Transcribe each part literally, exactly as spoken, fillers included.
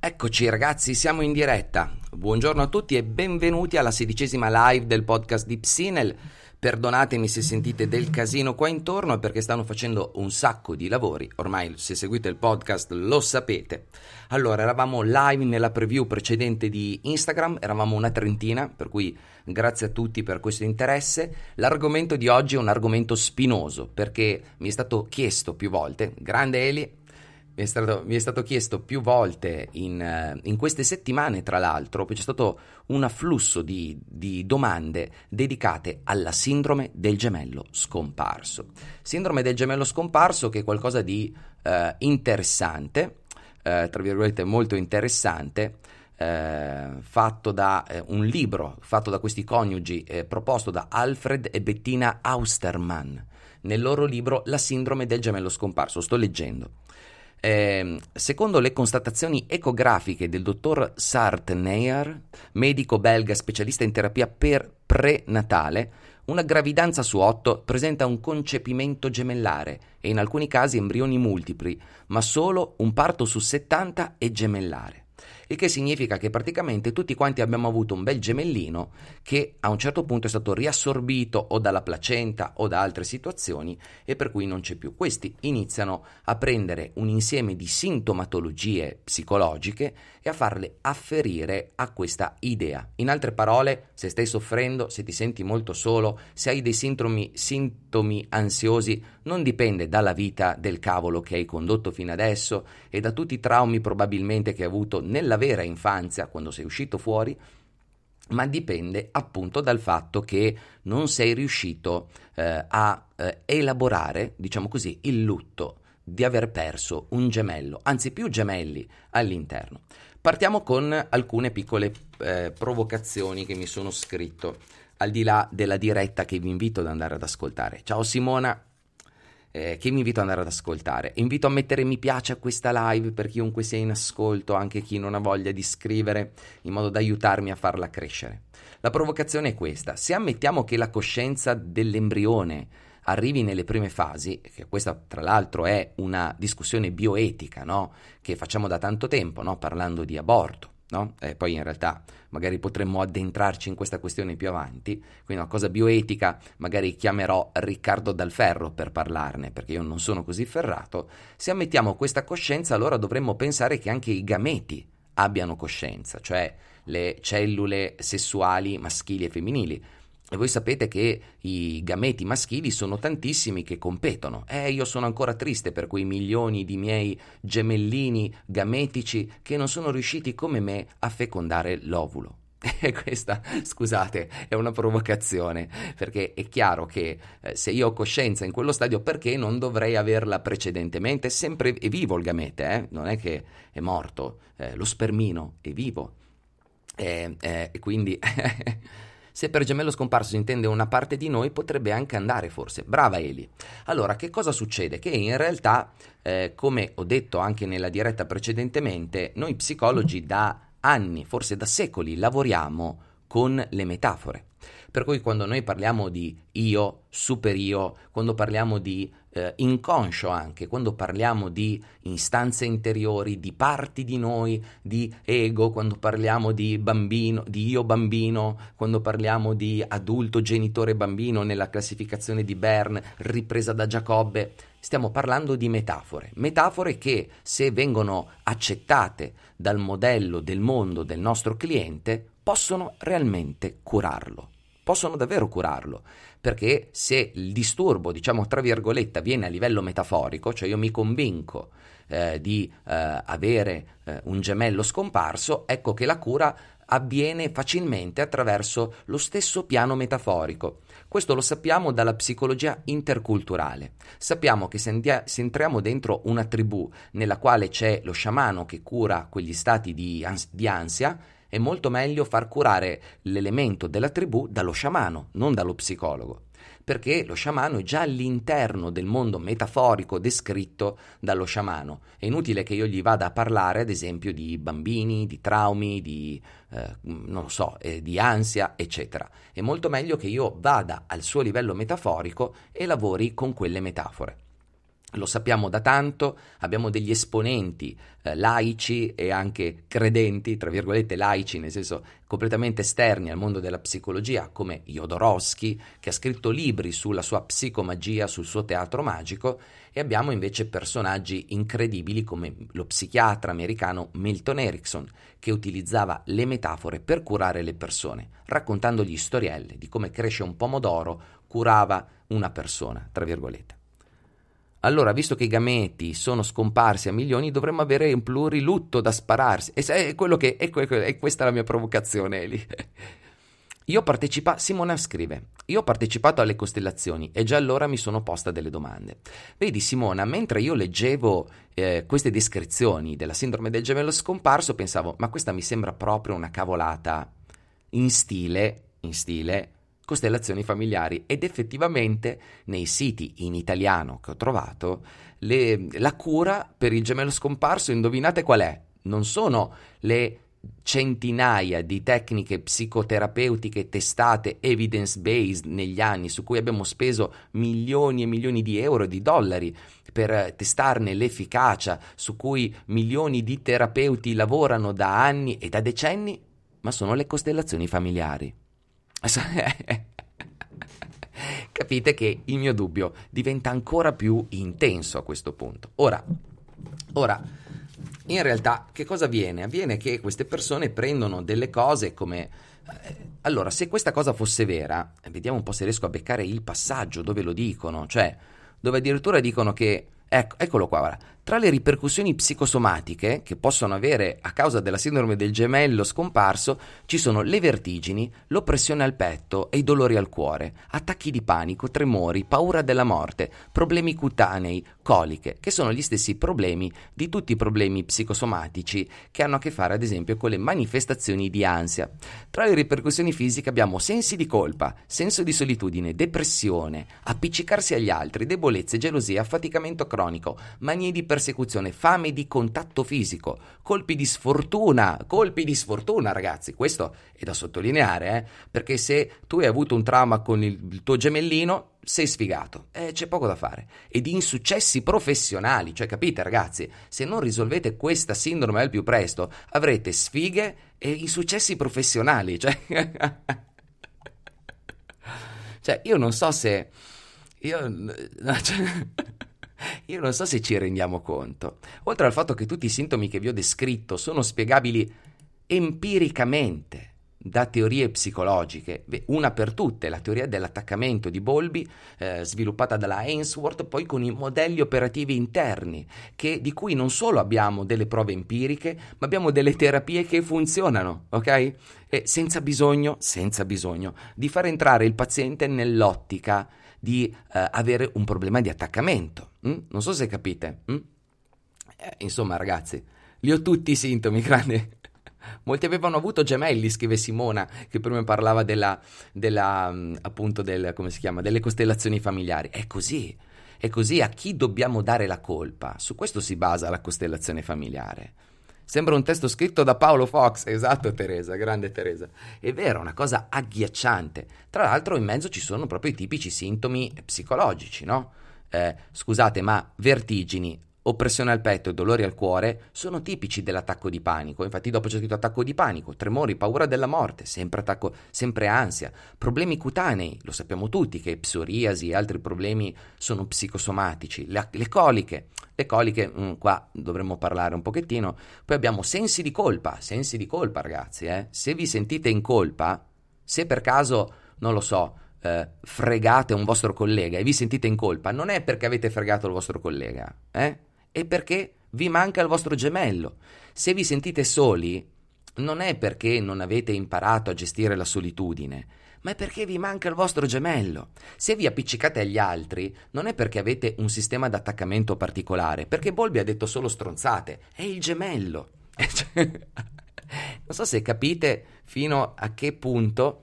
Eccoci ragazzi, siamo in diretta. Buongiorno a tutti e benvenuti alla sedicesima live del podcast di Psinel. Perdonatemi se sentite del casino qua intorno perché stanno facendo un sacco di lavori. Ormai se seguite il podcast lo sapete. Allora, eravamo live nella preview precedente di Instagram, eravamo una trentina, per cui grazie a tutti per questo interesse. L'argomento di oggi è un argomento spinoso perché mi è stato chiesto più volte, grande Eli, Mi è, stato, mi è stato chiesto più volte in, in queste settimane, tra l'altro, c'è stato un afflusso di, di domande dedicate alla sindrome del gemello scomparso. Sindrome del gemello scomparso che è qualcosa di eh, interessante, eh, tra virgolette molto interessante, eh, fatto da eh, un libro fatto da questi coniugi, eh, proposto da Alfred e Bettina Austermann nel loro libro La sindrome del gemello scomparso. Sto leggendo. Eh, secondo le constatazioni ecografiche del dottor Sartneier, medico belga specialista in terapia per prenatale, una gravidanza su otto presenta un concepimento gemellare e in alcuni casi embrioni multipli, ma solo un parto su settanta è gemellare. Il che significa che praticamente tutti quanti abbiamo avuto un bel gemellino che a un certo punto è stato riassorbito o dalla placenta o da altre situazioni e per cui non c'è più. Questi iniziano a prendere un insieme di sintomatologie psicologiche e a farle afferire a questa idea. In altre parole, se stai soffrendo, se ti senti molto solo, se hai dei sintomi, sintomi ansiosi, non dipende dalla vita del cavolo che hai condotto fino adesso e da tutti i traumi probabilmente che hai avuto nella vera infanzia quando sei uscito fuori, ma dipende appunto dal fatto che non sei riuscito eh, a eh, elaborare, diciamo così, il lutto di aver perso un gemello, anzi più gemelli all'interno. Partiamo con alcune piccole eh, provocazioni che mi sono scritto al di là della diretta che vi invito ad andare ad ascoltare. Ciao Simona, Eh, che mi invito ad andare ad ascoltare. Invito a mettere mi piace a questa live per chiunque sia in ascolto, anche chi non ha voglia di scrivere, in modo da aiutarmi a farla crescere. La provocazione è questa: se ammettiamo che la coscienza dell'embrione arrivi nelle prime fasi, che questa tra l'altro è una discussione bioetica, no? Che facciamo da tanto tempo, no? Parlando di aborto, no? E poi in realtà magari potremmo addentrarci in questa questione più avanti, quindi una cosa bioetica, magari chiamerò Riccardo Dal Ferro per parlarne perché io non sono così ferrato. Se ammettiamo questa coscienza, allora dovremmo pensare che anche i gameti abbiano coscienza, cioè le cellule sessuali maschili e femminili. E voi sapete che i gameti maschili sono tantissimi che competono. Eh, io sono ancora triste per quei milioni di miei gemellini gametici che non sono riusciti come me a fecondare l'ovulo. E questa, scusate, è una provocazione, perché è chiaro che eh, se io ho coscienza in quello stadio, perché non dovrei averla precedentemente? Sempre è vivo il gamete, eh? Non è che è morto. Eh, lo spermino è vivo. E eh, eh, quindi... Se per gemello scomparso si intende una parte di noi, potrebbe anche andare forse. Brava Eli. Allora, che cosa succede? Che in realtà, eh, come ho detto anche nella diretta precedentemente, noi psicologi da anni, forse da secoli, lavoriamo con le metafore. Per cui quando noi parliamo di io, superio, quando parliamo di eh, inconscio anche, quando parliamo di istanze interiori, di parti di noi, di ego, quando parliamo di bambino, di io bambino, quando parliamo di adulto, genitore, bambino nella classificazione di Bern ripresa da Giacobbe, stiamo parlando di metafore, metafore che se vengono accettate dal modello del mondo del nostro cliente possono realmente curarlo. Possono davvero curarlo, perché se il disturbo, diciamo tra virgolette, viene a livello metaforico, cioè io mi convinco eh, di eh, avere eh, un gemello scomparso, ecco che la cura avviene facilmente attraverso lo stesso piano metaforico. Questo lo sappiamo dalla psicologia interculturale. Sappiamo che se, andia- se entriamo dentro una tribù nella quale c'è lo sciamano che cura quegli stati di, ans- di ansia, è molto meglio far curare l'elemento della tribù dallo sciamano, non dallo psicologo, perché lo sciamano è già all'interno del mondo metaforico descritto dallo sciamano. È inutile che io gli vada a parlare, ad esempio, di bambini, di traumi, di, eh, non lo so, eh, di ansia, eccetera. È molto meglio che io vada al suo livello metaforico e lavori con quelle metafore. Lo sappiamo da tanto, abbiamo degli esponenti eh, laici e anche credenti, tra virgolette laici, nel senso completamente esterni al mondo della psicologia, come Jodorowsky, che ha scritto libri sulla sua psicomagia, sul suo teatro magico, e abbiamo invece personaggi incredibili come lo psichiatra americano Milton Erickson, che utilizzava le metafore per curare le persone, raccontandogli storielle di come cresce un pomodoro, curava una persona, tra virgolette. Allora, visto che i gameti sono scomparsi a milioni, dovremmo avere un plurilutto da spararsi. E se è quello che è, è questa è la mia provocazione, Eli. Io partecipa, Simona scrive, io ho partecipato alle costellazioni e già allora mi sono posta delle domande. Vedi Simona, mentre io leggevo eh, queste descrizioni della sindrome del gemello scomparso, pensavo, ma questa mi sembra proprio una cavolata in stile, in stile... costellazioni familiari, ed effettivamente nei siti in italiano che ho trovato le, la cura per il gemello scomparso, indovinate qual è? Non sono le centinaia di tecniche psicoterapeutiche testate evidence based negli anni, su cui abbiamo speso milioni e milioni di euro e di dollari per testarne l'efficacia, su cui milioni di terapeuti lavorano da anni e da decenni, ma sono le costellazioni familiari. Capite che il mio dubbio diventa ancora più intenso a questo punto. Ora, ora, in realtà che cosa avviene? Avviene che queste persone prendono delle cose come... Eh, allora, se questa cosa fosse vera, vediamo un po' se riesco a beccare il passaggio dove lo dicono, cioè dove addirittura dicono che... Ecco, eccolo qua, guarda. Tra le ripercussioni psicosomatiche che possono avere a causa della sindrome del gemello scomparso ci sono le vertigini, l'oppressione al petto e i dolori al cuore, attacchi di panico, tremori, paura della morte, problemi cutanei, coliche, che sono gli stessi problemi di tutti i problemi psicosomatici che hanno a che fare ad esempio con le manifestazioni di ansia. Tra le ripercussioni fisiche abbiamo sensi di colpa, senso di solitudine, depressione, appiccicarsi agli altri, debolezze, gelosia, affaticamento cronico, manie di persecuzione, fame di contatto fisico, colpi di sfortuna, colpi di sfortuna ragazzi, questo è da sottolineare, eh? Perché se tu hai avuto un trauma con il, il tuo gemellino, sei sfigato, eh, c'è poco da fare, e di insuccessi professionali, cioè capite ragazzi, se non risolvete questa sindrome al più presto, avrete sfighe e insuccessi professionali, cioè, cioè io non so se, io, cioè... Io non so se ci rendiamo conto. Oltre al fatto che tutti i sintomi che vi ho descritto sono spiegabili empiricamente da teorie psicologiche, una per tutte, la teoria dell'attaccamento di Bowlby, eh, sviluppata dalla Ainsworth, poi con i modelli operativi interni, che, di cui non solo abbiamo delle prove empiriche, ma abbiamo delle terapie che funzionano, ok? E senza bisogno, senza bisogno di far entrare il paziente nell'ottica di eh, avere un problema di attaccamento. Mm? Non so se capite. Mm? Eh, insomma, ragazzi, li ho tutti i sintomi, grande. Molti avevano avuto gemelli, scrive Simona, che prima parlava della, della appunto, del, come si chiama, delle costellazioni familiari. È così, è così. A chi dobbiamo dare la colpa? Su questo si basa la costellazione familiare. Sembra un testo scritto da Paolo Fox, esatto Teresa, grande Teresa. È vero, una cosa agghiacciante. Tra l'altro in mezzo ci sono proprio i tipici sintomi psicologici, no? Eh, scusate, ma vertigini, oppressione al petto e dolori al cuore sono tipici dell'attacco di panico. Infatti dopo c'è scritto attacco di panico, tremori, paura della morte, sempre attacco, sempre ansia. Problemi cutanei, lo sappiamo tutti che psoriasi e altri problemi sono psicosomatici. Le, le coliche... Le coliche, mh, qua dovremmo parlare un pochettino. Poi abbiamo sensi di colpa, sensi di colpa ragazzi, eh? Se vi sentite in colpa, se per caso, non lo so, eh, fregate un vostro collega e vi sentite in colpa, non è perché avete fregato il vostro collega, eh? È perché vi manca il vostro gemello. Se vi sentite soli, non è perché non avete imparato a gestire la solitudine, ma è perché vi manca il vostro gemello. Se vi appiccicate agli altri, non è perché avete un sistema d'attaccamento particolare, perché Bowlby ha detto solo stronzate, è il gemello. Non so se capite fino a che punto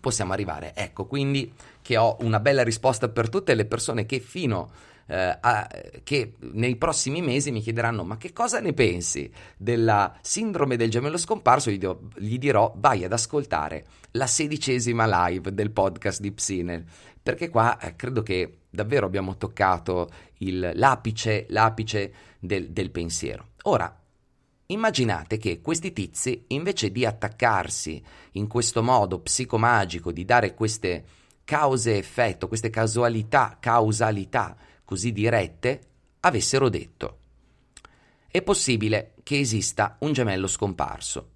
possiamo arrivare. Ecco, quindi che ho una bella risposta per tutte le persone che fino eh, a, che nei prossimi mesi mi chiederanno ma che cosa ne pensi della sindrome del gemello scomparso, gli, do, gli dirò vai ad ascoltare la sedicesima live del podcast di Psinel, perché qua eh, credo che davvero abbiamo toccato il, l'apice, l'apice del, del pensiero. Ora, immaginate che questi tizi, invece di attaccarsi in questo modo psicomagico, di dare queste cause-effetto, queste casualità, causalità così dirette, avessero detto: è possibile che esista un gemello scomparso.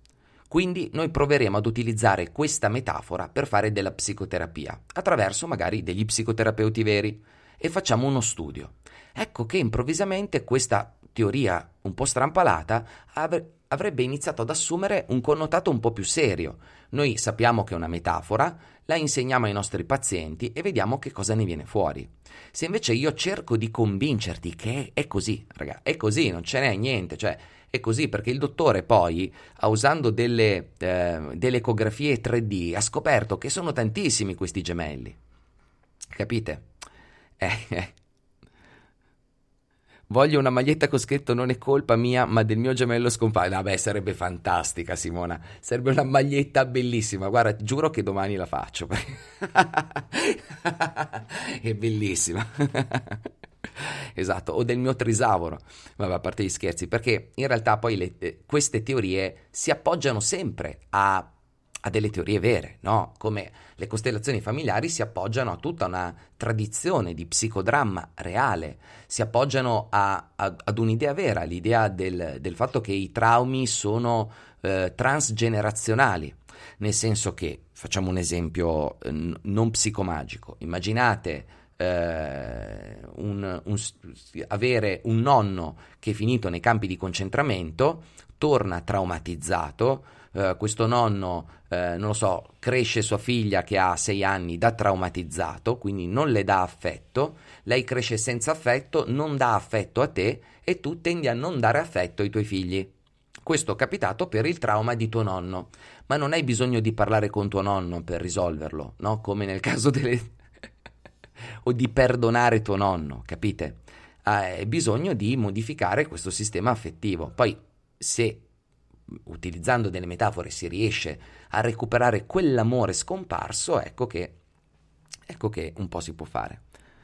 Quindi noi proveremo ad utilizzare questa metafora per fare della psicoterapia, attraverso magari degli psicoterapeuti veri, e facciamo uno studio. Ecco che improvvisamente questa teoria un po' strampalata av- avrebbe iniziato ad assumere un connotato un po' più serio. Noi sappiamo che è una metafora, la insegniamo ai nostri pazienti e vediamo che cosa ne viene fuori. Se invece io cerco di convincerti che è così, raga, è così, non ce n'è niente, cioè... è così perché il dottore poi, usando delle, eh, delle ecografie tre D, ha scoperto che sono tantissimi questi gemelli. Capite? Eh, eh. Voglio una maglietta con scritto "non è colpa mia ma del mio gemello scomparso". Vabbè, sarebbe fantastica, Simona. Sarebbe una maglietta bellissima. Guarda, giuro che domani la faccio. È bellissima. Esatto, o del mio trisavolo. Vabbè, a parte gli scherzi, perché in realtà poi le, queste teorie si appoggiano sempre a, a delle teorie vere, no? Come le costellazioni familiari si appoggiano a tutta una tradizione di psicodramma reale, si appoggiano a, a, ad un'idea vera, l'idea del, del fatto che i traumi sono eh, transgenerazionali, nel senso che, facciamo un esempio eh, non psicomagico, immaginate... Uh, un, un, avere un nonno che è finito nei campi di concentramento, torna traumatizzato, uh, questo nonno, uh, non lo so, cresce sua figlia che ha sei anni da traumatizzato, quindi non le dà affetto, lei cresce senza affetto, non dà affetto a te e tu tendi a non dare affetto ai tuoi figli. Questo è capitato per il trauma di tuo nonno, ma non hai bisogno di parlare con tuo nonno per risolverlo, no? Come nel caso delle... o di perdonare tuo nonno, capite? Hai eh, bisogno di modificare questo sistema affettivo. Poi, se utilizzando delle metafore si riesce a recuperare quell'amore scomparso, ecco che ecco che un po' si può fare.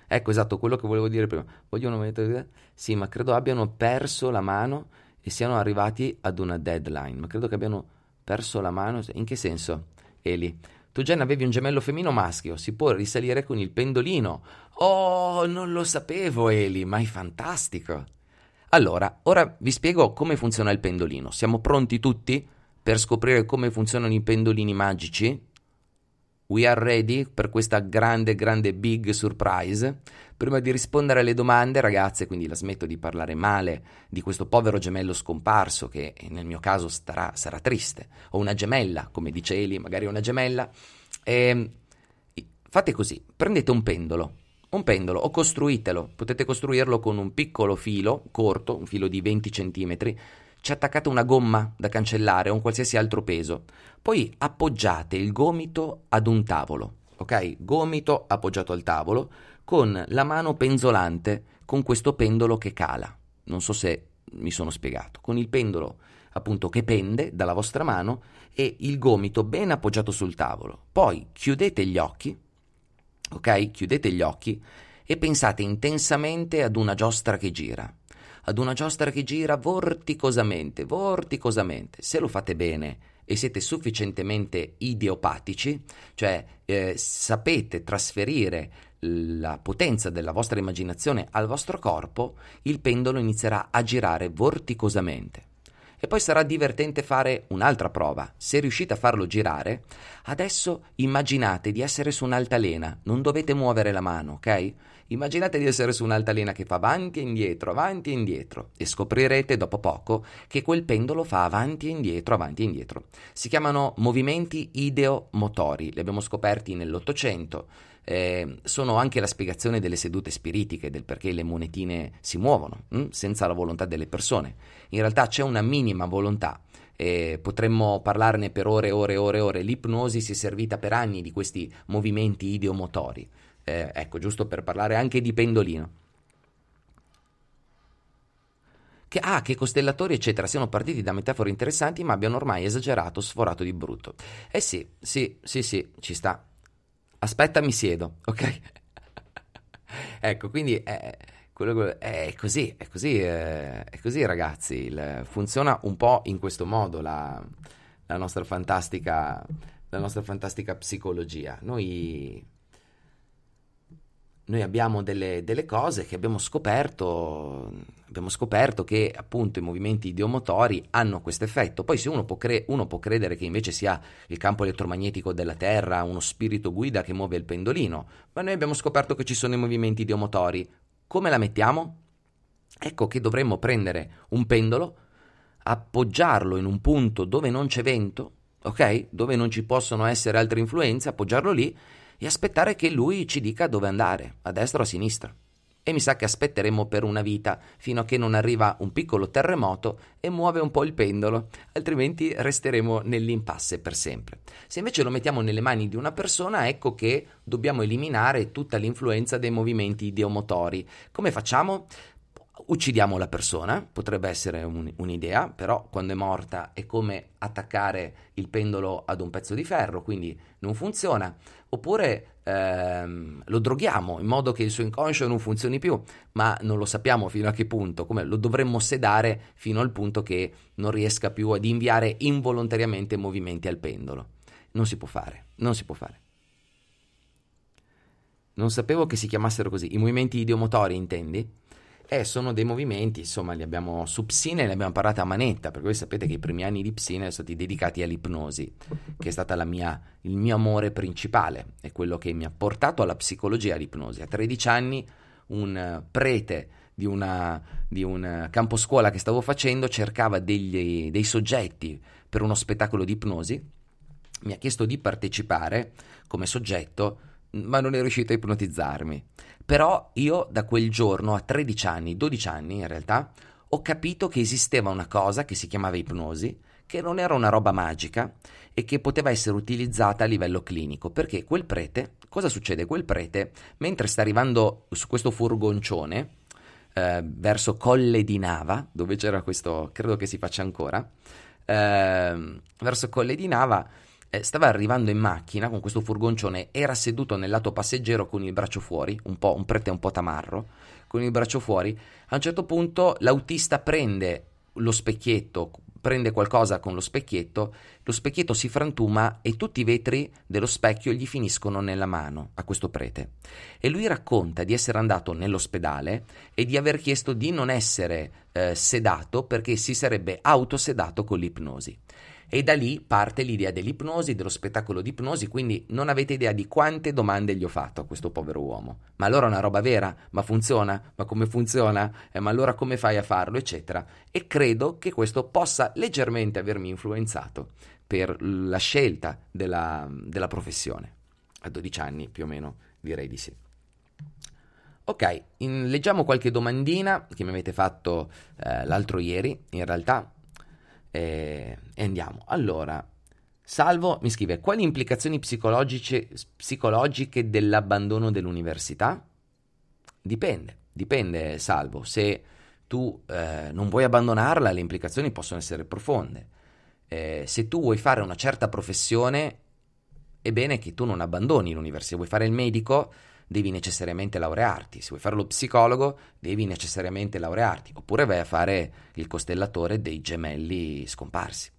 Ecco, esatto, quello che volevo dire prima. Voglio una metafora? Sì, ma credo abbiano perso la mano e siano arrivati ad una deadline. Ma credo che abbiano perso la mano. In che senso, Eli? Tu già ne avevi un gemello femmino maschio, si può risalire con il pendolino. Oh, non lo sapevo, Eli, ma è fantastico. Allora, ora vi spiego come funziona il pendolino. Siamo pronti tutti per scoprire come funzionano i pendolini magici? We are ready per questa grande, grande, big surprise. Prima di rispondere alle domande, ragazze, quindi la smetto di parlare male di questo povero gemello scomparso che nel mio caso starà, sarà triste, o una gemella, come dice Eli, magari una gemella. E fate così, prendete un pendolo, un pendolo o costruitelo, potete costruirlo con un piccolo filo corto, un filo di venti centimetri, ci attaccate una gomma da cancellare o un qualsiasi altro peso, poi appoggiate il gomito ad un tavolo, ok? Gomito appoggiato al tavolo, con la mano penzolante, con questo pendolo che cala. Non so se mi sono spiegato. Con il pendolo, appunto, che pende dalla vostra mano e il gomito ben appoggiato sul tavolo. Poi chiudete gli occhi, ok? Chiudete gli occhi e pensate intensamente ad una giostra che gira. Ad una giostra che gira vorticosamente, vorticosamente. Se lo fate bene e siete sufficientemente ideopatici, cioè eh, sapete trasferire la potenza della vostra immaginazione al vostro corpo, il pendolo inizierà a girare vorticosamente. E poi sarà divertente fare un'altra prova. Se riuscite a farlo girare, adesso immaginate di essere su un'altalena, non dovete muovere la mano, ok? Immaginate di essere su un'altalena che fa avanti e indietro, avanti e indietro, e scoprirete dopo poco che quel pendolo fa avanti e indietro, avanti e indietro. Si chiamano movimenti ideomotori, li abbiamo scoperti nell'Ottocento. Eh, sono anche la spiegazione delle sedute spiritiche, del perché le monetine si muovono mh? senza la volontà delle persone. In realtà c'è una minima volontà, eh, potremmo parlarne per ore e ore e ore, ore. L'ipnosi si è servita per anni di questi movimenti ideomotori, eh, ecco, giusto per parlare anche di pendolino. Che, ah, che costellatori eccetera siano partiti da metafore interessanti ma abbiano ormai esagerato, sforato di brutto. Eh sì, sì, sì, sì, ci sta. Aspetta, mi siedo, ok? Ecco, quindi eh, quello, quello, è così, è così, è, è così ragazzi, il, funziona un po' in questo modo la, la nostra fantastica, la nostra fantastica psicologia. Noi, noi abbiamo delle, delle cose che abbiamo scoperto, abbiamo scoperto che appunto i movimenti idiomotori hanno questo effetto. Poi se uno può, cre- uno può credere che invece sia il campo elettromagnetico della Terra, uno spirito guida che muove il pendolino, ma noi abbiamo scoperto che ci sono i movimenti idiomotori. Come la mettiamo? Ecco che dovremmo prendere un pendolo, appoggiarlo in un punto dove non c'è vento, ok? Dove non ci possono essere altre influenze, appoggiarlo lì e aspettare che lui ci dica dove andare, a destra o a sinistra. E mi sa che aspetteremo per una vita, fino a che non arriva un piccolo terremoto e muove un po' il pendolo, altrimenti resteremo nell'impasse per sempre. Se invece lo mettiamo nelle mani di una persona, ecco che dobbiamo eliminare tutta l'influenza dei movimenti idiomotori. Come facciamo? Uccidiamo la persona, potrebbe essere un, un'idea, però quando è morta è come attaccare il pendolo ad un pezzo di ferro, quindi non funziona. Oppure ehm, lo droghiamo in modo che il suo inconscio non funzioni più, ma non lo sappiamo fino a che punto, come lo dovremmo sedare fino al punto che non riesca più ad inviare involontariamente movimenti al pendolo. Non si può fare, non si può fare. Non sapevo che si chiamassero così, i movimenti idiomotori intendi? Eh, sono dei movimenti, insomma, li abbiamo su Psinel, ne abbiamo parlato a manetta, perché voi sapete che i primi anni di Psinel sono stati dedicati all'ipnosi, che è stata la mia, il mio amore principale, è quello che mi ha portato alla psicologia, all'ipnosi. A tredici anni un prete di, una, di un campo scuola che stavo facendo cercava degli, dei soggetti per uno spettacolo di ipnosi, mi ha chiesto di partecipare come soggetto, ma non è riuscito a ipnotizzarmi. Però io da quel giorno, a tredici anni, dodici anni in realtà, ho capito che esisteva una cosa che si chiamava ipnosi, che non era una roba magica e che poteva essere utilizzata a livello clinico, perché quel prete, cosa succede? Quel prete, mentre sta arrivando su questo furgoncione eh, verso Colle di Nava, dove c'era questo, credo che si faccia ancora, eh, verso Colle di Nava, stava arrivando in macchina con questo furgoncione, era seduto nel lato passeggero con il braccio fuori, un po' un prete un po' tamarro, con il braccio fuori. A un certo punto l'autista prende lo specchietto, prende qualcosa con lo specchietto, lo specchietto si frantuma e tutti i vetri dello specchio gli finiscono nella mano a questo prete. E lui racconta di essere andato nell'ospedale e di aver chiesto di non essere eh, sedato perché si sarebbe autosedato con l'ipnosi. E da lì parte l'idea dell'ipnosi, dello spettacolo di ipnosi, quindi non avete idea di quante domande gli ho fatto a questo povero uomo. Ma allora è una roba vera? Ma funziona? Ma come funziona? Eh, ma allora come fai a farlo? Eccetera. E credo che questo possa leggermente avermi influenzato per la scelta della, della professione. A dodici anni più o meno direi di sì. Ok, in, leggiamo qualche domandina che mi avete fatto eh, l'altro ieri, in realtà. E andiamo. Allora, Salvo mi scrive: quali implicazioni psicologiche, psicologiche dell'abbandono dell'università? Dipende, dipende Salvo. Se tu eh, non vuoi abbandonarla, le implicazioni possono essere profonde. Eh, se tu vuoi fare una certa professione, è bene che tu non abbandoni l'università. Se vuoi fare il medico, devi necessariamente laurearti, se vuoi fare lo psicologo devi necessariamente laurearti, oppure vai a fare il costellatore dei gemelli scomparsi.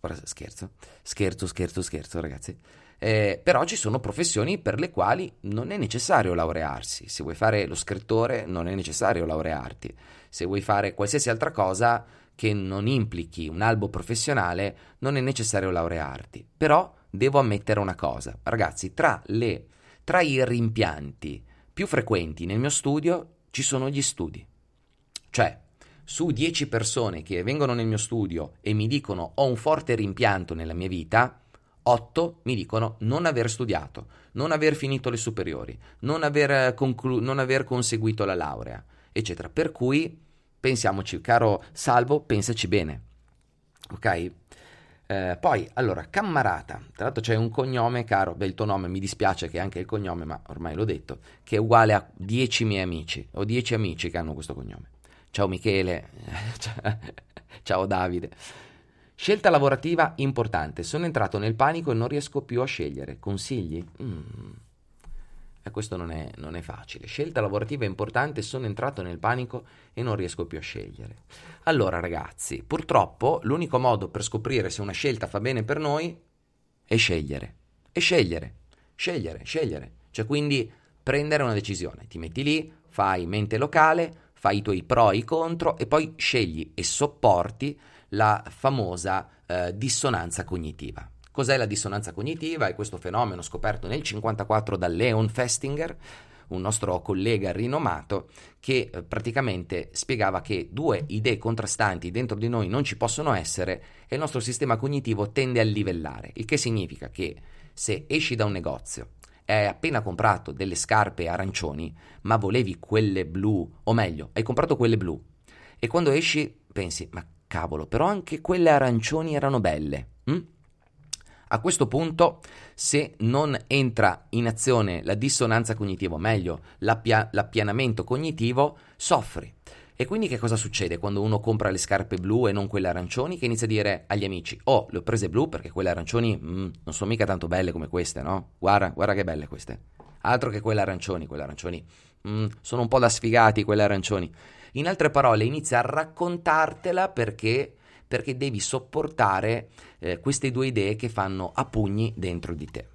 Ora scherzo, scherzo, scherzo, scherzo ragazzi, eh, però ci sono professioni per le quali non è necessario laurearsi, se vuoi fare lo scrittore non è necessario laurearti, se vuoi fare qualsiasi altra cosa che non implichi un albo professionale non è necessario laurearti. Però devo ammettere una cosa, ragazzi, tra le Tra i rimpianti più frequenti nel mio studio ci sono gli studi. Cioè, su dieci persone che vengono nel mio studio e mi dicono ho un forte rimpianto nella mia vita, otto mi dicono non aver studiato, non aver finito le superiori, non aver, conclu- non aver conseguito la laurea, eccetera. Per cui pensiamoci, caro Salvo, pensaci bene. Ok? Eh, poi, allora, Cammarata, tra l'altro c'è un cognome, caro, beh il tuo nome, mi dispiace che è anche il cognome, ma ormai l'ho detto, che è uguale a dieci miei amici, ho dieci amici che hanno questo cognome. Ciao Michele, ciao Davide. Scelta lavorativa importante, sono entrato nel panico e non riesco più a scegliere, consigli? Mm. e questo non è, non è facile. Scelta lavorativa importante, sono entrato nel panico e non riesco più a scegliere. Allora ragazzi, purtroppo l'unico modo per scoprire se una scelta fa bene per noi è scegliere, è scegliere, scegliere, scegliere, cioè quindi prendere una decisione, ti metti lì, fai mente locale, fai i tuoi pro e i contro e poi scegli e sopporti la famosa eh, dissonanza cognitiva. Cos'è la dissonanza cognitiva? È questo fenomeno scoperto nel cinquantaquattro da Leon Festinger, un nostro collega rinomato, che eh, praticamente spiegava che due idee contrastanti dentro di noi non ci possono essere e il nostro sistema cognitivo tende a livellare, il che significa che se esci da un negozio e hai appena comprato delle scarpe arancioni ma volevi quelle blu, o meglio, hai comprato quelle blu e quando esci pensi, ma cavolo, però anche quelle arancioni erano belle, hm? A questo punto, se non entra in azione la dissonanza cognitiva, o meglio, l'appia- l'appianamento cognitivo, soffri. E quindi che cosa succede quando uno compra le scarpe blu e non quelle arancioni? Che inizia a dire agli amici, oh, le ho prese blu perché quelle arancioni mm, non sono mica tanto belle come queste, no? Guarda, guarda che belle queste. Altro che quelle arancioni, quelle arancioni mm, sono un po' da sfigati quelle arancioni. In altre parole, inizia a raccontartela perché... perché devi sopportare eh, queste due idee che fanno a pugni dentro di te.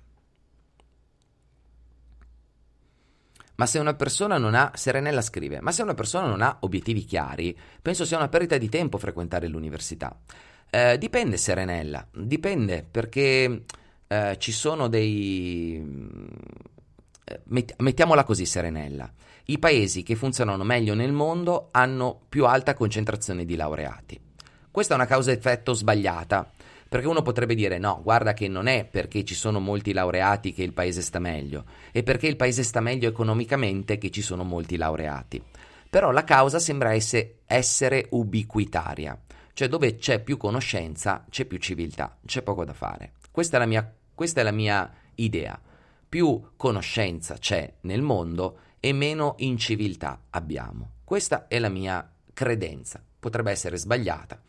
Ma se una persona non ha, Serenella scrive, ma se una persona non ha obiettivi chiari, penso sia una perdita di tempo frequentare l'università. Eh, dipende Serenella, dipende, perché eh, ci sono dei... Met- mettiamola così Serenella, i paesi che funzionano meglio nel mondo hanno più alta concentrazione di laureati. Questa è una causa-effetto sbagliata, perché uno potrebbe dire no, guarda che non è perché ci sono molti laureati che il paese sta meglio, è perché il paese sta meglio economicamente che ci sono molti laureati. Però la causa sembra esse, essere ubiquitaria, cioè dove c'è più conoscenza c'è più civiltà, c'è poco da fare. Questa è la mia, questa è la mia idea, più conoscenza c'è nel mondo e meno inciviltà abbiamo. Questa è la mia credenza, potrebbe essere sbagliata.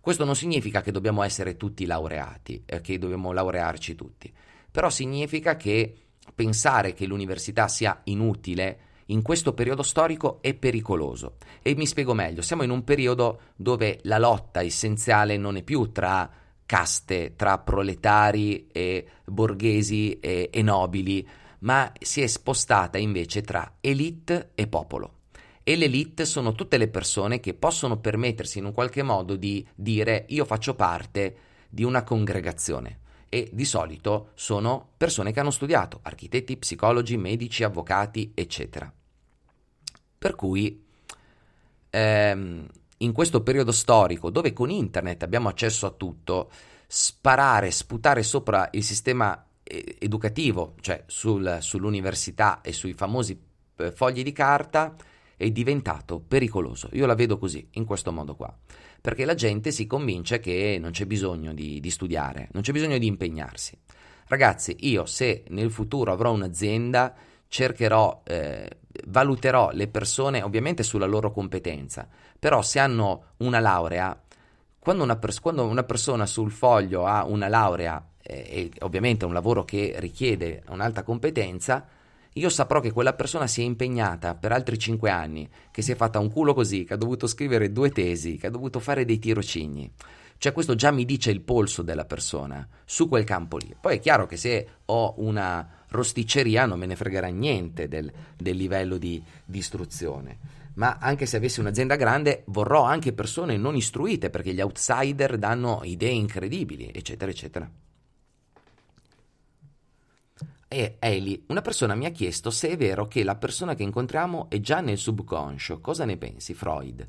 Questo non significa che dobbiamo essere tutti laureati, eh, che dobbiamo laurearci tutti, però significa che pensare che l'università sia inutile in questo periodo storico è pericoloso. E mi spiego meglio, siamo in un periodo dove la lotta essenziale non è più tra caste, tra proletari e borghesi e, e nobili, ma si è spostata invece tra elite e popolo. E l'elite sono tutte le persone che possono permettersi in un qualche modo di dire io faccio parte di una congregazione e di solito sono persone che hanno studiato, architetti, psicologi, medici, avvocati, eccetera. Per cui ehm, in questo periodo storico dove con internet abbiamo accesso a tutto, sparare, sputare sopra il sistema eh, educativo, cioè sul, sull'università e sui famosi eh, fogli di carta, è diventato pericoloso. Io la vedo così, in questo modo qua, perché la gente si convince che non c'è bisogno di, di studiare, non c'è bisogno di impegnarsi. Ragazzi, io se nel futuro avrò un'azienda cercherò, eh, valuterò le persone ovviamente sulla loro competenza, però se hanno una laurea, quando una, pers- quando una persona sul foglio ha una laurea eh, e ovviamente è un lavoro che richiede un'alta competenza, io saprò che quella persona si è impegnata per altri cinque anni, che si è fatta un culo così, che ha dovuto scrivere due tesi, che ha dovuto fare dei tirocini. Cioè questo già mi dice il polso della persona su quel campo lì. Poi è chiaro che se ho una rosticceria non me ne fregherà niente del, del livello di, di istruzione. Ma anche se avessi un'azienda grande vorrò anche persone non istruite, perché gli outsider danno idee incredibili, eccetera, eccetera. E Eli, una persona mi ha chiesto se è vero che la persona che incontriamo è già nel subconscio. Cosa ne pensi, Freud?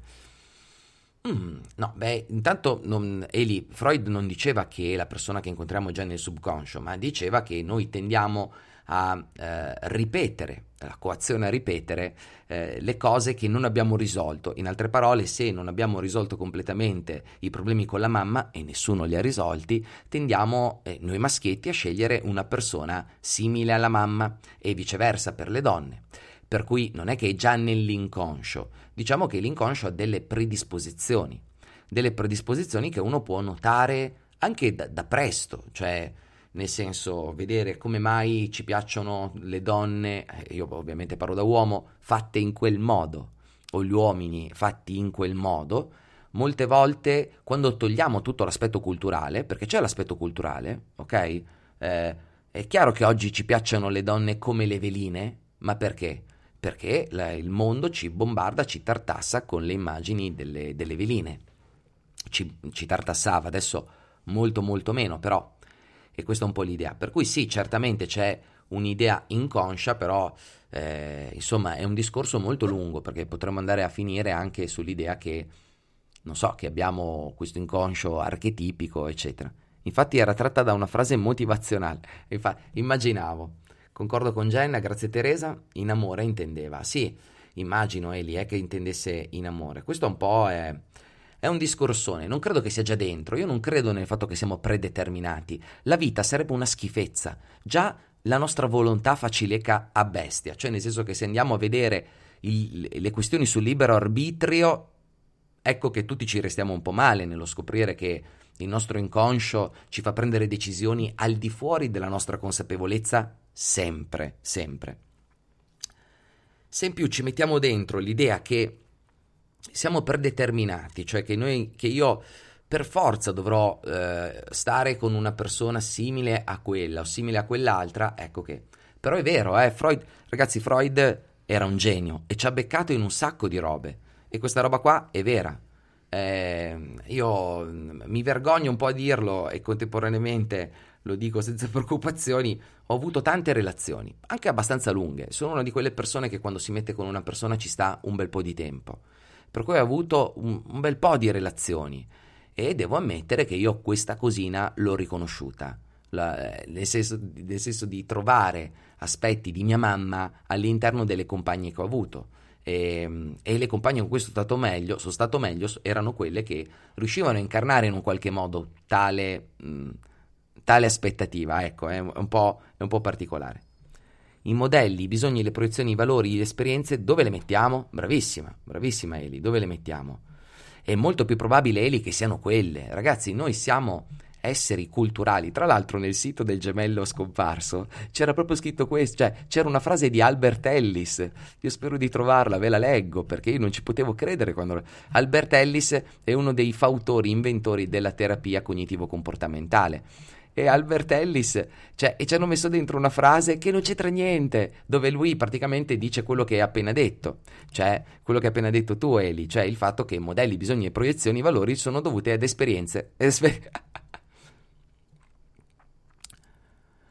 Mm, no, beh, intanto non, Eli, Freud non diceva che la persona che incontriamo è già nel subconscio, ma diceva che noi tendiamo a eh, ripetere, la coazione a ripetere eh, le cose che non abbiamo risolto. In altre parole, se non abbiamo risolto completamente i problemi con la mamma e nessuno li ha risolti, tendiamo eh, noi maschietti a scegliere una persona simile alla mamma e viceversa per le donne. Per cui non è che è già nell'inconscio, diciamo che l'inconscio ha delle predisposizioni, delle predisposizioni che uno può notare anche da, da presto, cioè nel senso, vedere come mai ci piacciono le donne, io ovviamente parlo da uomo, fatte in quel modo, o gli uomini fatti in quel modo. Molte volte, quando togliamo tutto l'aspetto culturale, perché c'è l'aspetto culturale, ok? Eh, è chiaro che oggi ci piacciono le donne come le veline, ma perché? Perché la, il mondo ci bombarda, ci tartassa con le immagini delle, delle veline. Ci, ci tartassava, adesso molto molto meno, però. E questa è un po' l'idea. Per cui sì, certamente c'è un'idea inconscia, però eh, insomma è un discorso molto lungo, perché potremmo andare a finire anche sull'idea che, non so, che abbiamo questo inconscio archetipico, eccetera. Infatti era tratta da una frase motivazionale. Infa- immaginavo, concordo con Jenna, grazie Teresa, in amore intendeva. Sì, immagino Eli eh, che intendesse in amore. Questo un po' è, è un discorsone, non credo che sia già dentro, io non credo nel fatto che siamo predeterminati. La vita sarebbe una schifezza, già la nostra volontà facileca a bestia, cioè nel senso che se andiamo a vedere il, le questioni sul libero arbitrio, ecco che tutti ci restiamo un po' male nello scoprire che il nostro inconscio ci fa prendere decisioni al di fuori della nostra consapevolezza sempre, sempre. Se in più ci mettiamo dentro l'idea che siamo predeterminati, cioè che, noi, che io per forza dovrò eh, stare con una persona simile a quella o simile a quell'altra, ecco che... Però è vero, eh, Freud, ragazzi, Freud era un genio e ci ha beccato in un sacco di robe. E questa roba qua è vera, eh, io mi vergogno un po' a dirlo e contemporaneamente lo dico senza preoccupazioni, ho avuto tante relazioni, anche abbastanza lunghe, sono una di quelle persone che quando si mette con una persona ci sta un bel po' di tempo, per cui ho avuto un, un bel po' di relazioni e devo ammettere che io questa cosina l'ho riconosciuta, La, nel, senso, nel senso di trovare aspetti di mia mamma all'interno delle compagne che ho avuto. E, e le compagne con cui sono stato meglio, sono stato meglio erano quelle che riuscivano a incarnare in un qualche modo tale, mh, tale aspettativa, ecco, è un po', è un po' particolare. I modelli, i bisogni, le proiezioni, i valori, le esperienze, dove le mettiamo? Bravissima, bravissima Eli, dove le mettiamo? È molto più probabile, Eli, che siano quelle. Ragazzi, noi siamo esseri culturali. Tra l'altro nel sito del gemello scomparso c'era proprio scritto questo, cioè c'era una frase di Albert Ellis, io spero di trovarla, ve la leggo perché io non ci potevo credere quando... Albert Ellis è uno dei fautori, inventori della terapia cognitivo-comportamentale, e Albert Ellis, cioè, e ci hanno messo dentro una frase che non c'entra niente, dove lui praticamente dice quello che hai appena detto, cioè quello che hai appena detto tu, Eli, cioè il fatto che modelli, bisogni, proiezioni, valori sono dovuti ad esperienze. Esper-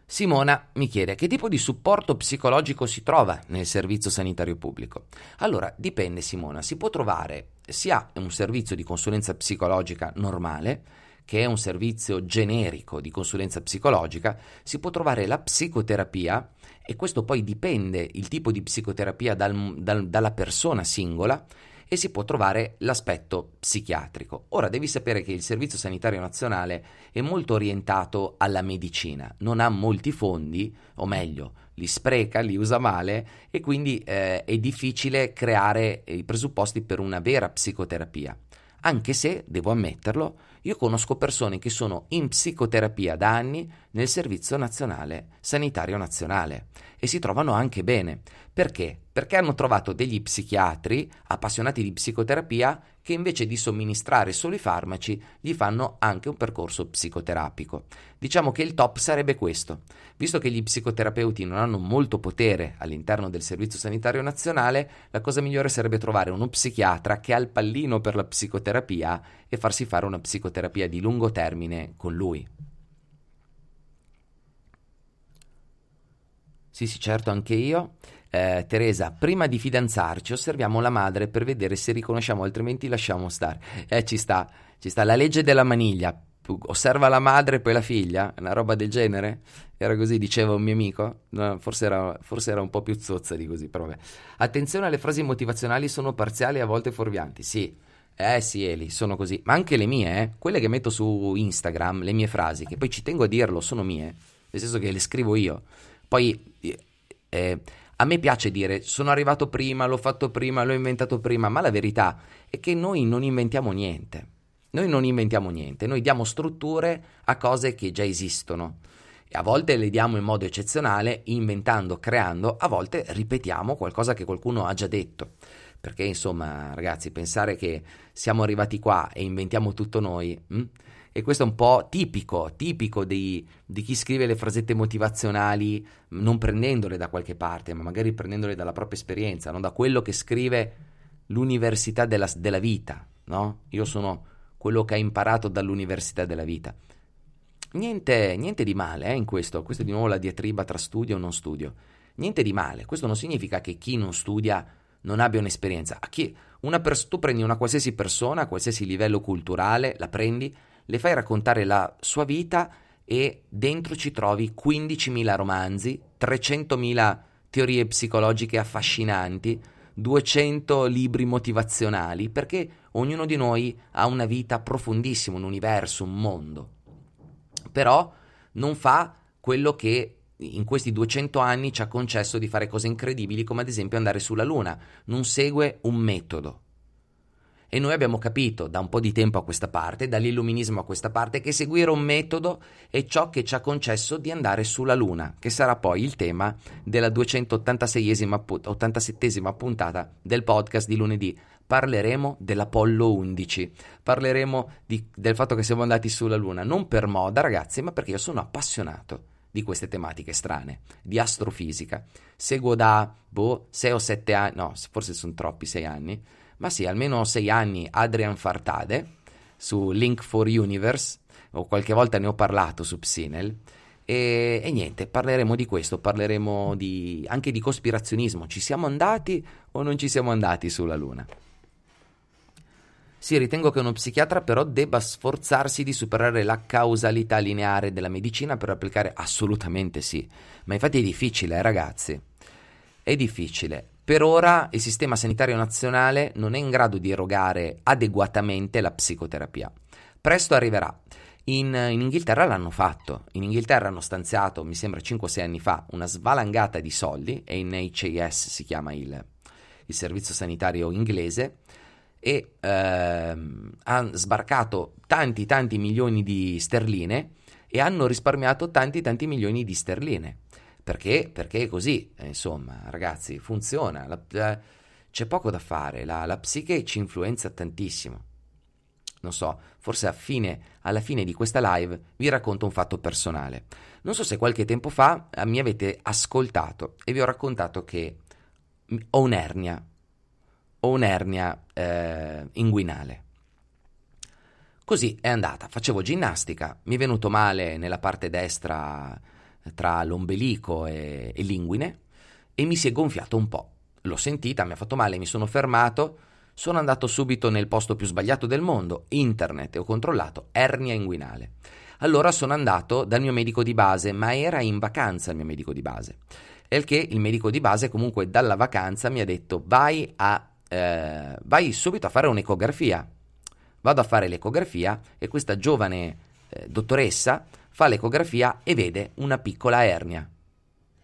Simona mi chiede che tipo di supporto psicologico si trova nel servizio sanitario pubblico. Allora, dipende Simona, si può trovare sia un servizio di consulenza psicologica normale, che è un servizio generico di consulenza psicologica, si può trovare la psicoterapia, e questo poi dipende il tipo di psicoterapia dal, dal, dalla persona singola, e si può trovare l'aspetto psichiatrico. Ora devi sapere che il Servizio Sanitario Nazionale è molto orientato alla medicina, non ha molti fondi, o meglio, li spreca, li usa male, e quindi eh, è difficile creare i presupposti per una vera psicoterapia. Anche se, devo ammetterlo, io conosco persone che sono in psicoterapia da anni nel Servizio Nazionale Sanitario Nazionale e si trovano anche bene. Perché? Perché hanno trovato degli psichiatri appassionati di psicoterapia che invece di somministrare solo i farmaci gli fanno anche un percorso psicoterapico. Diciamo che il top sarebbe questo. Visto che gli psicoterapeuti non hanno molto potere all'interno del Servizio Sanitario Nazionale, la cosa migliore sarebbe trovare uno psichiatra che ha il pallino per la psicoterapia e farsi fare una psicoterapia di lungo termine con lui. Sì, sì, certo, anche io. Eh, Teresa, prima di fidanzarci osserviamo la madre per vedere se riconosciamo, altrimenti lasciamo stare. Eh, ci sta, ci sta. La legge della maniglia. Osserva la madre e poi la figlia, una roba del genere. Era così, diceva un mio amico. No, forse, era, forse era un po' più zozza di così, però vabbè. Attenzione alle frasi motivazionali, sono parziali e a volte fuorvianti. Sì, eh sì, Eli, sono così. Ma anche le mie, eh, quelle che metto su Instagram, le mie frasi, che poi ci tengo a dirlo, sono mie, nel senso che le scrivo io. Poi eh, a me piace dire sono arrivato prima, l'ho fatto prima, l'ho inventato prima, ma la verità è che noi non inventiamo niente, noi non inventiamo niente, noi diamo strutture a cose che già esistono e a volte le diamo in modo eccezionale, inventando, creando, a volte ripetiamo qualcosa che qualcuno ha già detto, perché insomma ragazzi, pensare che siamo arrivati qua e inventiamo tutto noi, mh? E questo è un po' tipico, tipico di, di chi scrive le frasette motivazionali non prendendole da qualche parte, ma magari prendendole dalla propria esperienza, non da quello che scrive l'università della, della vita, no? Io sono quello che ha imparato dall'università della vita. Niente, niente di male eh, in questo, questo è di nuovo la diatriba tra studio e non studio, niente di male, questo non significa che chi non studia non abbia un'esperienza. A chi, una pers- tu prendi una qualsiasi persona a qualsiasi livello culturale, la prendi, le fai raccontare la sua vita e dentro ci trovi quindicimila romanzi, trecentomila teorie psicologiche affascinanti, duecento libri motivazionali, perché ognuno di noi ha una vita profondissima, un universo, un mondo, però non fa quello che in questi duecento anni ci ha concesso di fare cose incredibili, come ad esempio andare sulla Luna, non segue un metodo. E noi abbiamo capito da un po' di tempo a questa parte, dall'illuminismo a questa parte, che seguire un metodo è ciò che ci ha concesso di andare sulla Luna, che sarà poi il tema della duecentottantaseiesima ottantasettesima puntata del podcast di lunedì. Parleremo dell'Apollo undici, parleremo di, del fatto che siamo andati sulla Luna, non per moda ragazzi, ma perché io sono appassionato di queste tematiche strane, di astrofisica. Seguo da boh, sei o sette anni, no, forse sono troppi sei anni, ma sì, almeno sei anni, Adrian Fartade su Link for Universe, o qualche volta ne ho parlato su Psinel, e, e niente, parleremo di questo, parleremo di, anche di cospirazionismo, ci siamo andati o non ci siamo andati sulla Luna? Sì, ritengo che uno psichiatra però debba sforzarsi di superare la causalità lineare della medicina per applicare, assolutamente sì, ma infatti è difficile eh, ragazzi, è difficile. Per ora il sistema sanitario nazionale non è in grado di erogare adeguatamente la psicoterapia, presto arriverà. In, in Inghilterra l'hanno fatto, in Inghilterra hanno stanziato, mi sembra cinque o sei anni fa, una svalangata di soldi, e N H S si chiama il, il servizio sanitario inglese, e ehm, hanno sbarcato tanti tanti milioni di sterline e hanno risparmiato tanti tanti milioni di sterline, perché perché è così, insomma ragazzi, funziona, la, la, c'è poco da fare, la, la psiche ci influenza tantissimo. Non so, forse a fine, alla fine di questa live vi racconto un fatto personale. Non so se qualche tempo fa eh, mi avete ascoltato e vi ho raccontato che ho un'ernia ho un'ernia eh, inguinale. Così è andata, facevo ginnastica, mi è venuto male nella parte destra tra l'ombelico e, e l'inguine, e mi si è gonfiato un po', l'ho sentita, mi ha fatto male, mi sono fermato, sono andato subito nel posto più sbagliato del mondo, internet, e ho controllato ernia inguinale. Allora sono andato dal mio medico di base, ma era in vacanza il mio medico di base, e il che il medico di base comunque dalla vacanza mi ha detto vai a Eh, vai subito a fare un'ecografia. Vado a fare l'ecografia e questa giovane eh, dottoressa fa l'ecografia e vede una piccola ernia,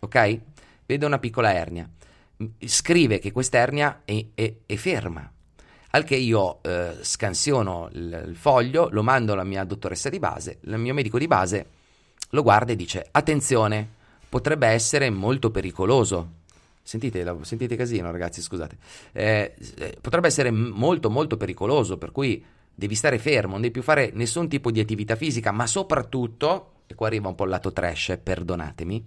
ok? Vede una piccola ernia, scrive che questa ernia è, è, è ferma, al che io eh, scansiono il, il foglio, lo mando alla mia dottoressa di base, il mio medico di base lo guarda e dice attenzione, potrebbe essere molto pericoloso. Sentite, sentite casino ragazzi, scusate, eh, potrebbe essere molto molto pericoloso, per cui devi stare fermo, non devi più fare nessun tipo di attività fisica, ma soprattutto, e qua arriva un po' il lato trash, perdonatemi,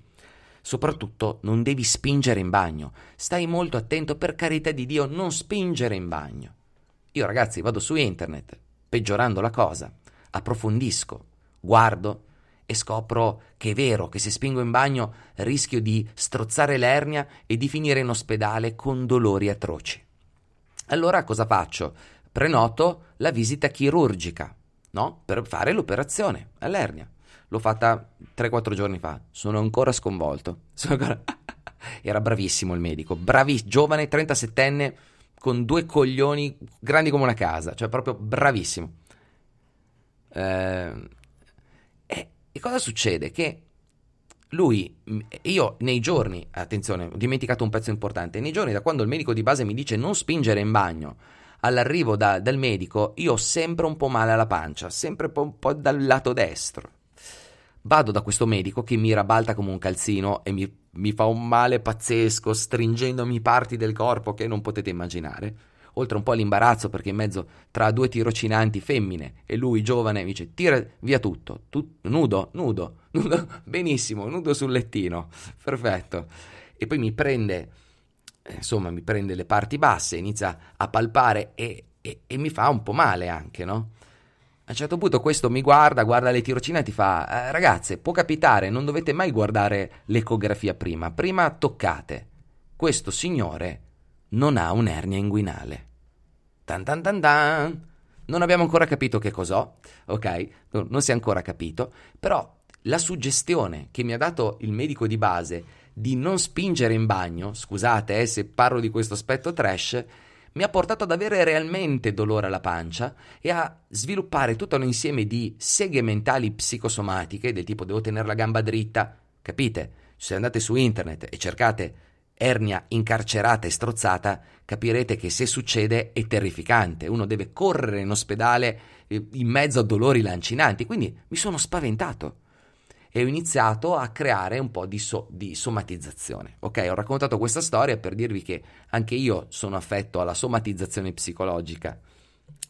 soprattutto non devi spingere in bagno, stai molto attento, per carità di Dio, non spingere in bagno. Io ragazzi vado su internet, peggiorando la cosa, approfondisco, guardo e scopro che è vero, che se spingo in bagno rischio di strozzare l'ernia e di finire in ospedale con dolori atroci. Allora cosa faccio? Prenoto la visita chirurgica, no? Per fare l'operazione all'ernia. L'ho fatta tre quattro giorni fa, sono ancora sconvolto. Sono ancora... Era bravissimo il medico, bravissimo, giovane, trentasettenne, con due coglioni grandi come una casa, cioè proprio bravissimo. Ehm... E cosa succede? Che lui, io nei giorni, attenzione, ho dimenticato un pezzo importante, nei giorni da quando il medico di base mi dice non spingere in bagno, all'arrivo da, dal medico, io ho sempre un po' male alla pancia, sempre un po' dal lato destro. Vado da questo medico che mi rabalta come un calzino e mi, mi fa un male pazzesco, stringendomi parti del corpo che non potete immaginare. Oltre un po' all'imbarazzo, perché in mezzo tra due tirocinanti femmine e lui giovane mi dice tira via tutto, tu, nudo, nudo, nudo, benissimo, nudo sul lettino, perfetto. E poi mi prende, insomma mi prende le parti basse, inizia a palpare e, e, e mi fa un po' male anche, no? A un certo punto questo mi guarda, guarda le tirocina e ti fa eh, ragazze, può capitare, non dovete mai guardare l'ecografia prima, prima toccate, questo signore non ha un'ernia inguinale. Tan tan tan tan. Non abbiamo ancora capito che cos'ho, ok? No, non si è ancora capito, però la suggestione che mi ha dato il medico di base di non spingere in bagno, scusate eh, se parlo di questo aspetto trash, mi ha portato ad avere realmente dolore alla pancia e a sviluppare tutto un insieme di seghe mentali psicosomatiche del tipo devo tenere la gamba dritta, capite? Se andate su internet e cercate ernia incarcerata e strozzata, capirete che se succede è terrificante, uno deve correre in ospedale in mezzo a dolori lancinanti, quindi mi sono spaventato e ho iniziato a creare un po' di, so- di somatizzazione. Ok, ho raccontato questa storia per dirvi che anche io sono affetto alla somatizzazione psicologica.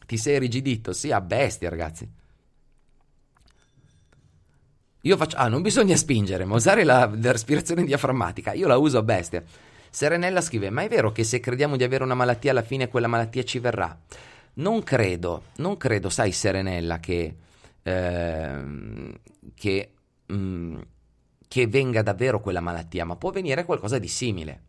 Ti sei irrigidito? Sì, a bestia, ragazzi. Io faccio, ah, non bisogna spingere, ma usare la, la respirazione diaframmatica, io la uso a bestia. Serenella scrive, ma è vero che se crediamo di avere una malattia alla fine quella malattia ci verrà? Non credo, non credo, sai Serenella, che, eh, che, mh, che venga davvero quella malattia, ma può venire qualcosa di simile.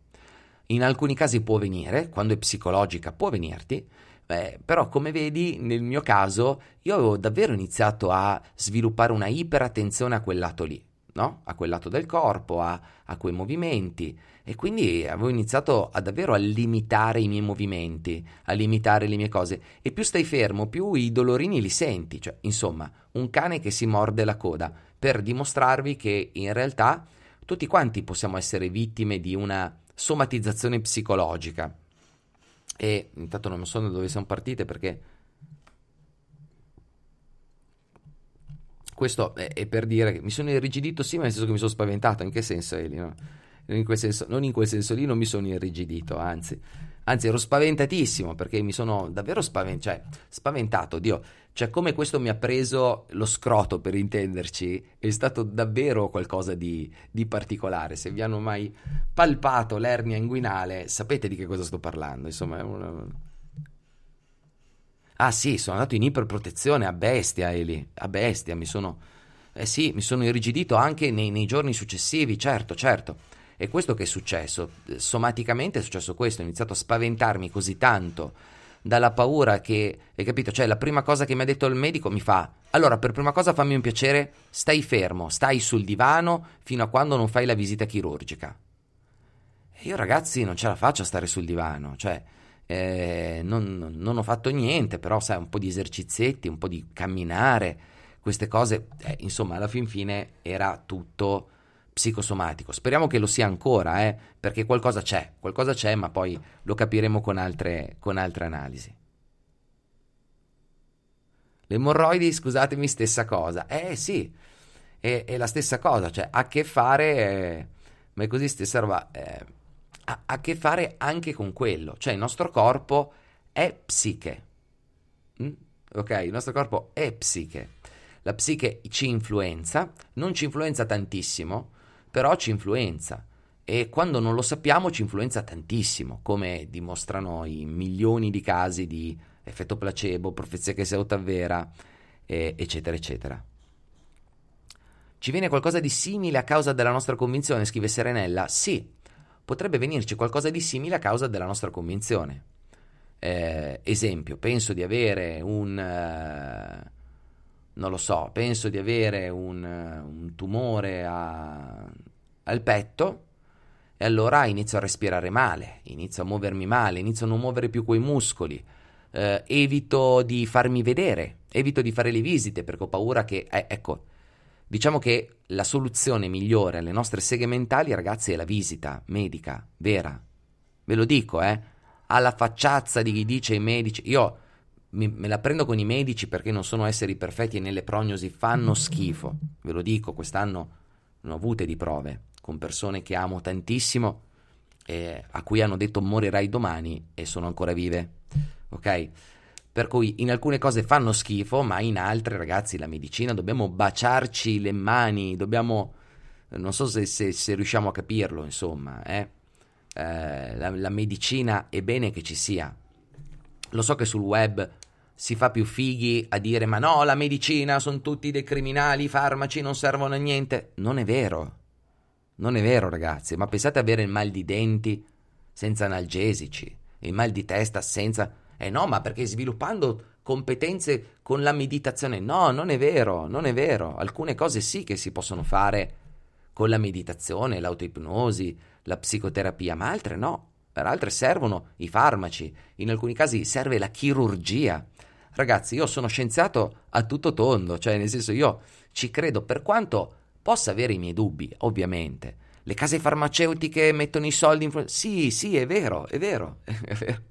In alcuni casi può venire, quando è psicologica può venirti. Beh, però come vedi nel mio caso io avevo davvero iniziato a sviluppare una iperattenzione a quel lato lì, no? A quel lato del corpo, a, a quei movimenti, e quindi avevo iniziato a davvero a limitare i miei movimenti, a limitare le mie cose, e più stai fermo più i dolorini li senti, cioè insomma un cane che si morde la coda, per dimostrarvi che in realtà tutti quanti possiamo essere vittime di una somatizzazione psicologica. E intanto non so da dove siamo partite, perché questo è, è per dire che mi sono irrigidito, sì, ma nel senso che mi sono spaventato. In che senso, Eli? No? In quel senso, non in quel senso lì non mi sono irrigidito, anzi anzi ero spaventatissimo, perché mi sono davvero spaven- cioè, spaventato, Dio, cioè come questo mi ha preso lo scroto, per intenderci, è stato davvero qualcosa di, di particolare. Se vi hanno mai palpato l'ernia inguinale sapete di che cosa sto parlando, insomma è una... ah sì, sono andato in iperprotezione a bestia, Eli, a bestia, mi sono eh sì, mi sono irrigidito anche nei, nei giorni successivi, certo, certo. E questo che è successo, somaticamente è successo questo, ho iniziato a spaventarmi così tanto dalla paura che, hai capito, cioè la prima cosa che mi ha detto il medico mi fa, allora per prima cosa fammi un piacere, stai fermo, stai sul divano fino a quando non fai la visita chirurgica. E io ragazzi non ce la faccio a stare sul divano, cioè eh, non, non ho fatto niente, però sai un po' di esercizietti, un po' di camminare, queste cose, eh, insomma alla fin fine era tutto... psicosomatico. Speriamo che lo sia ancora, eh, perché qualcosa c'è, qualcosa c'è, ma poi lo capiremo con altre, con altre analisi. Le emorroidi, scusatemi, stessa cosa. Eh sì, è, è la stessa cosa, cioè ha a che fare, eh, ma è così stessa roba, eh, ha a che fare anche con quello, cioè il nostro corpo è psiche, mm? ok? Il nostro corpo è psiche, la psiche ci influenza, non ci influenza tantissimo, però ci influenza, e quando non lo sappiamo ci influenza tantissimo, come dimostrano i milioni di casi di effetto placebo, profezia che si autoavvera, eh, eccetera eccetera. Ci viene qualcosa di simile a causa della nostra convinzione, scrive Serenella. Sì, potrebbe venirci qualcosa di simile a causa della nostra convinzione, eh, esempio, penso di avere un eh, non lo so, penso di avere un, un tumore a, al petto, e allora inizio a respirare male, inizio a muovermi male, inizio a non muovere più quei muscoli, eh, evito di farmi vedere, evito di fare le visite perché ho paura che... Eh, ecco, diciamo che la soluzione migliore alle nostre seghe mentali, ragazzi, è la visita medica, vera. Ve lo dico, eh, alla facciazza di chi dice i medici... Io... mi, me la prendo con i medici perché non sono esseri perfetti e nelle prognosi fanno schifo, ve lo dico, quest'anno ne ho avute di prove con persone che amo tantissimo, eh, a cui hanno detto morirai domani e sono ancora vive, ok? Per cui in alcune cose fanno schifo, ma in altre, ragazzi, la medicina, dobbiamo baciarci le mani, dobbiamo, non so se, se, se riusciamo a capirlo, insomma, eh? Eh, la, la medicina è bene che ci sia. Lo so che sul web si fa più fighi a dire ma no, la medicina sono tutti dei criminali, i farmaci non servono a niente. Non è vero, non è vero, ragazzi, ma pensate avere il mal di denti senza analgesici, il mal di testa senza... Eh no, ma perché sviluppando competenze con la meditazione? No, non è vero, non è vero. Alcune cose sì che si possono fare con la meditazione, l'autoipnosi, la psicoterapia, ma altre no. Per altre servono i farmaci, in alcuni casi serve la chirurgia. Ragazzi, io sono scienziato a tutto tondo, cioè nel senso io ci credo per quanto possa avere i miei dubbi, ovviamente. Le case farmaceutiche mettono i soldi in... Sì, sì, è vero, è vero, è vero.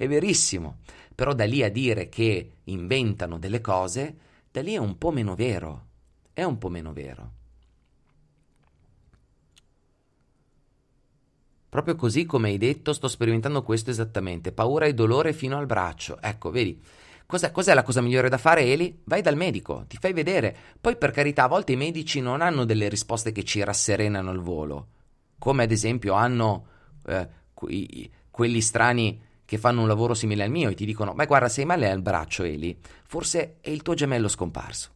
È verissimo, però da lì a dire che inventano delle cose, da lì è un po' meno vero, è un po' meno vero. Proprio così come hai detto, sto sperimentando questo esattamente, paura e dolore fino al braccio. Ecco, vedi, cosa, cos'è la cosa migliore da fare, Eli? Vai dal medico, ti fai vedere. Poi per carità, a volte i medici non hanno delle risposte che ci rasserenano al volo, come ad esempio hanno eh, que- quelli strani... che fanno un lavoro simile al mio e ti dicono ma guarda, sei male al braccio, Eli, forse è il tuo gemello scomparso.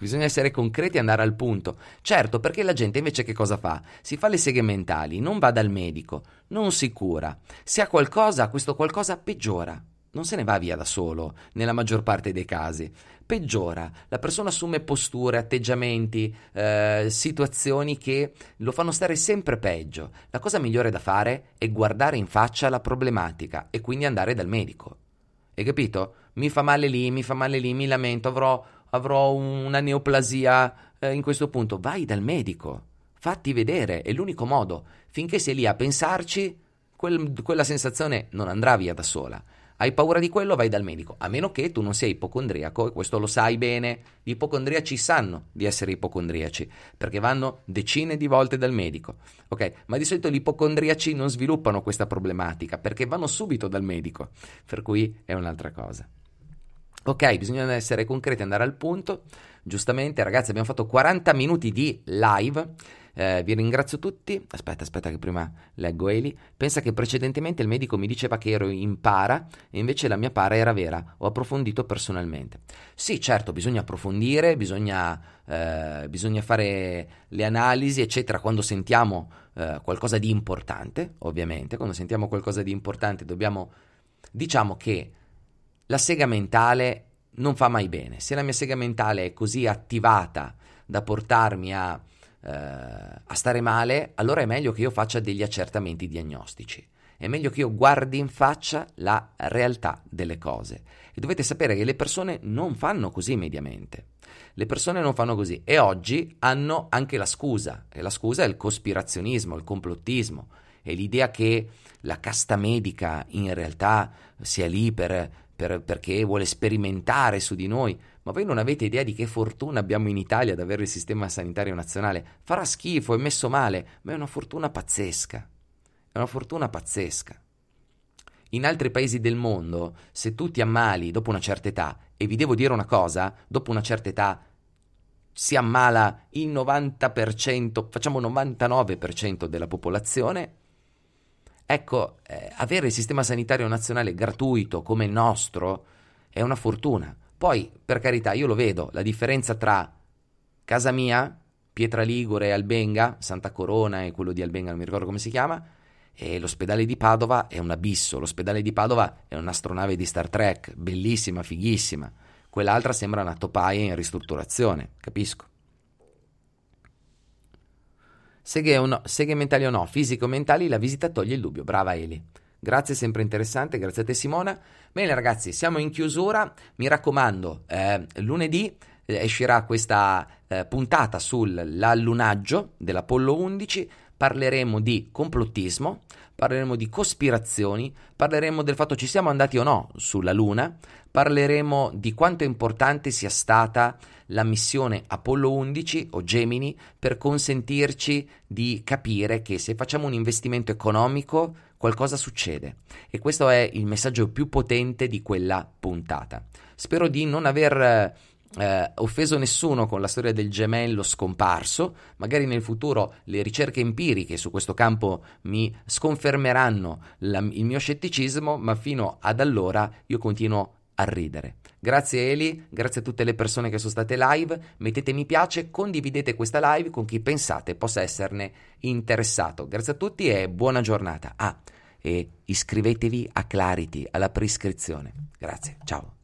Bisogna essere concreti e andare al punto. Certo, perché la gente invece che cosa fa? Si fa le seghe mentali, non va dal medico, non si cura. Se ha qualcosa, questo qualcosa peggiora. Non se ne va via da solo, nella maggior parte dei casi. Peggiora, la persona assume posture, atteggiamenti, eh, situazioni che lo fanno stare sempre peggio. La cosa migliore da fare è guardare in faccia la problematica e quindi andare dal medico. Hai capito? Mi fa male lì, mi fa male lì, mi lamento, avrò, avrò una neoplasia eh, in questo punto. Vai dal medico, fatti vedere, è l'unico modo. Finché sei lì a pensarci, quel, quella sensazione non andrà via da sola. Hai paura di quello, vai dal medico, a meno che tu non sia ipocondriaco, e questo lo sai bene. Gli ipocondriaci sanno di essere ipocondriaci, perché vanno decine di volte dal medico, ok? Ma di solito gli ipocondriaci non sviluppano questa problematica, perché vanno subito dal medico, per cui è un'altra cosa. Ok, bisogna essere concreti, andare al punto. Giustamente, ragazzi, abbiamo fatto quaranta minuti di live. Eh, vi ringrazio tutti. Aspetta, aspetta che prima leggo Eli. Pensa che precedentemente il medico mi diceva che ero in para e invece la mia para era vera. Ho approfondito personalmente. Sì, certo, bisogna approfondire, bisogna, eh, bisogna fare le analisi, eccetera, quando sentiamo eh, qualcosa di importante, ovviamente. Quando sentiamo qualcosa di importante dobbiamo... Diciamo che la sega mentale non fa mai bene. Se la mia sega mentale è così attivata da portarmi a... Uh, a stare male, allora è meglio che io faccia degli accertamenti diagnostici, è meglio che io guardi in faccia la realtà delle cose. E dovete sapere che le persone non fanno così mediamente, le persone non fanno così, e oggi hanno anche la scusa, e la scusa è il cospirazionismo, il complottismo, è l'idea che la casta medica in realtà sia lì per, per, perché vuole sperimentare su di noi. Ma voi non avete idea di che fortuna abbiamo in Italia ad avere il sistema sanitario nazionale. Farà schifo, è messo male, ma è una fortuna pazzesca. È una fortuna pazzesca. In altri paesi del mondo, se tu ti ammali dopo una certa età, e vi devo dire una cosa, dopo una certa età si ammala il novanta per cento, facciamo novantanove per cento della popolazione. Ecco, eh, avere il sistema sanitario nazionale gratuito come il nostro è una fortuna. Poi, per carità, io lo vedo, la differenza tra casa mia, Pietra Ligure e Albenga, Santa Corona e quello di Albenga, non mi ricordo come si chiama, e l'ospedale di Padova è un abisso. L'ospedale di Padova è un'astronave di Star Trek, bellissima, fighissima. Quell'altra sembra una topaia in ristrutturazione, capisco. Seghe, o no, seghe mentali o no, fisico mentali, la visita toglie il dubbio. Brava Eli. Grazie, sempre interessante, grazie a te Simona. Bene ragazzi, siamo in chiusura, mi raccomando, eh, lunedì eh, uscirà questa eh, puntata sull'allunaggio dell'Apollo undici, parleremo di complottismo, parleremo di cospirazioni, parleremo del fatto ci siamo andati o no sulla Luna, parleremo di quanto importante sia stata la missione Apollo undici o Gemini per consentirci di capire che se facciamo un investimento economico qualcosa succede, e questo è il messaggio più potente di quella puntata. Spero di non aver eh, offeso nessuno con la storia del gemello scomparso. Magari nel futuro le ricerche empiriche su questo campo mi sconfermeranno la, il mio scetticismo, ma fino ad allora io continuo a ridere. Grazie Eli, grazie a tutte le persone che sono state live, mettete mi piace, condividete questa live con chi pensate possa esserne interessato. Grazie a tutti e buona giornata. Ah, e iscrivetevi a Clarity, alla preiscrizione. Grazie, ciao.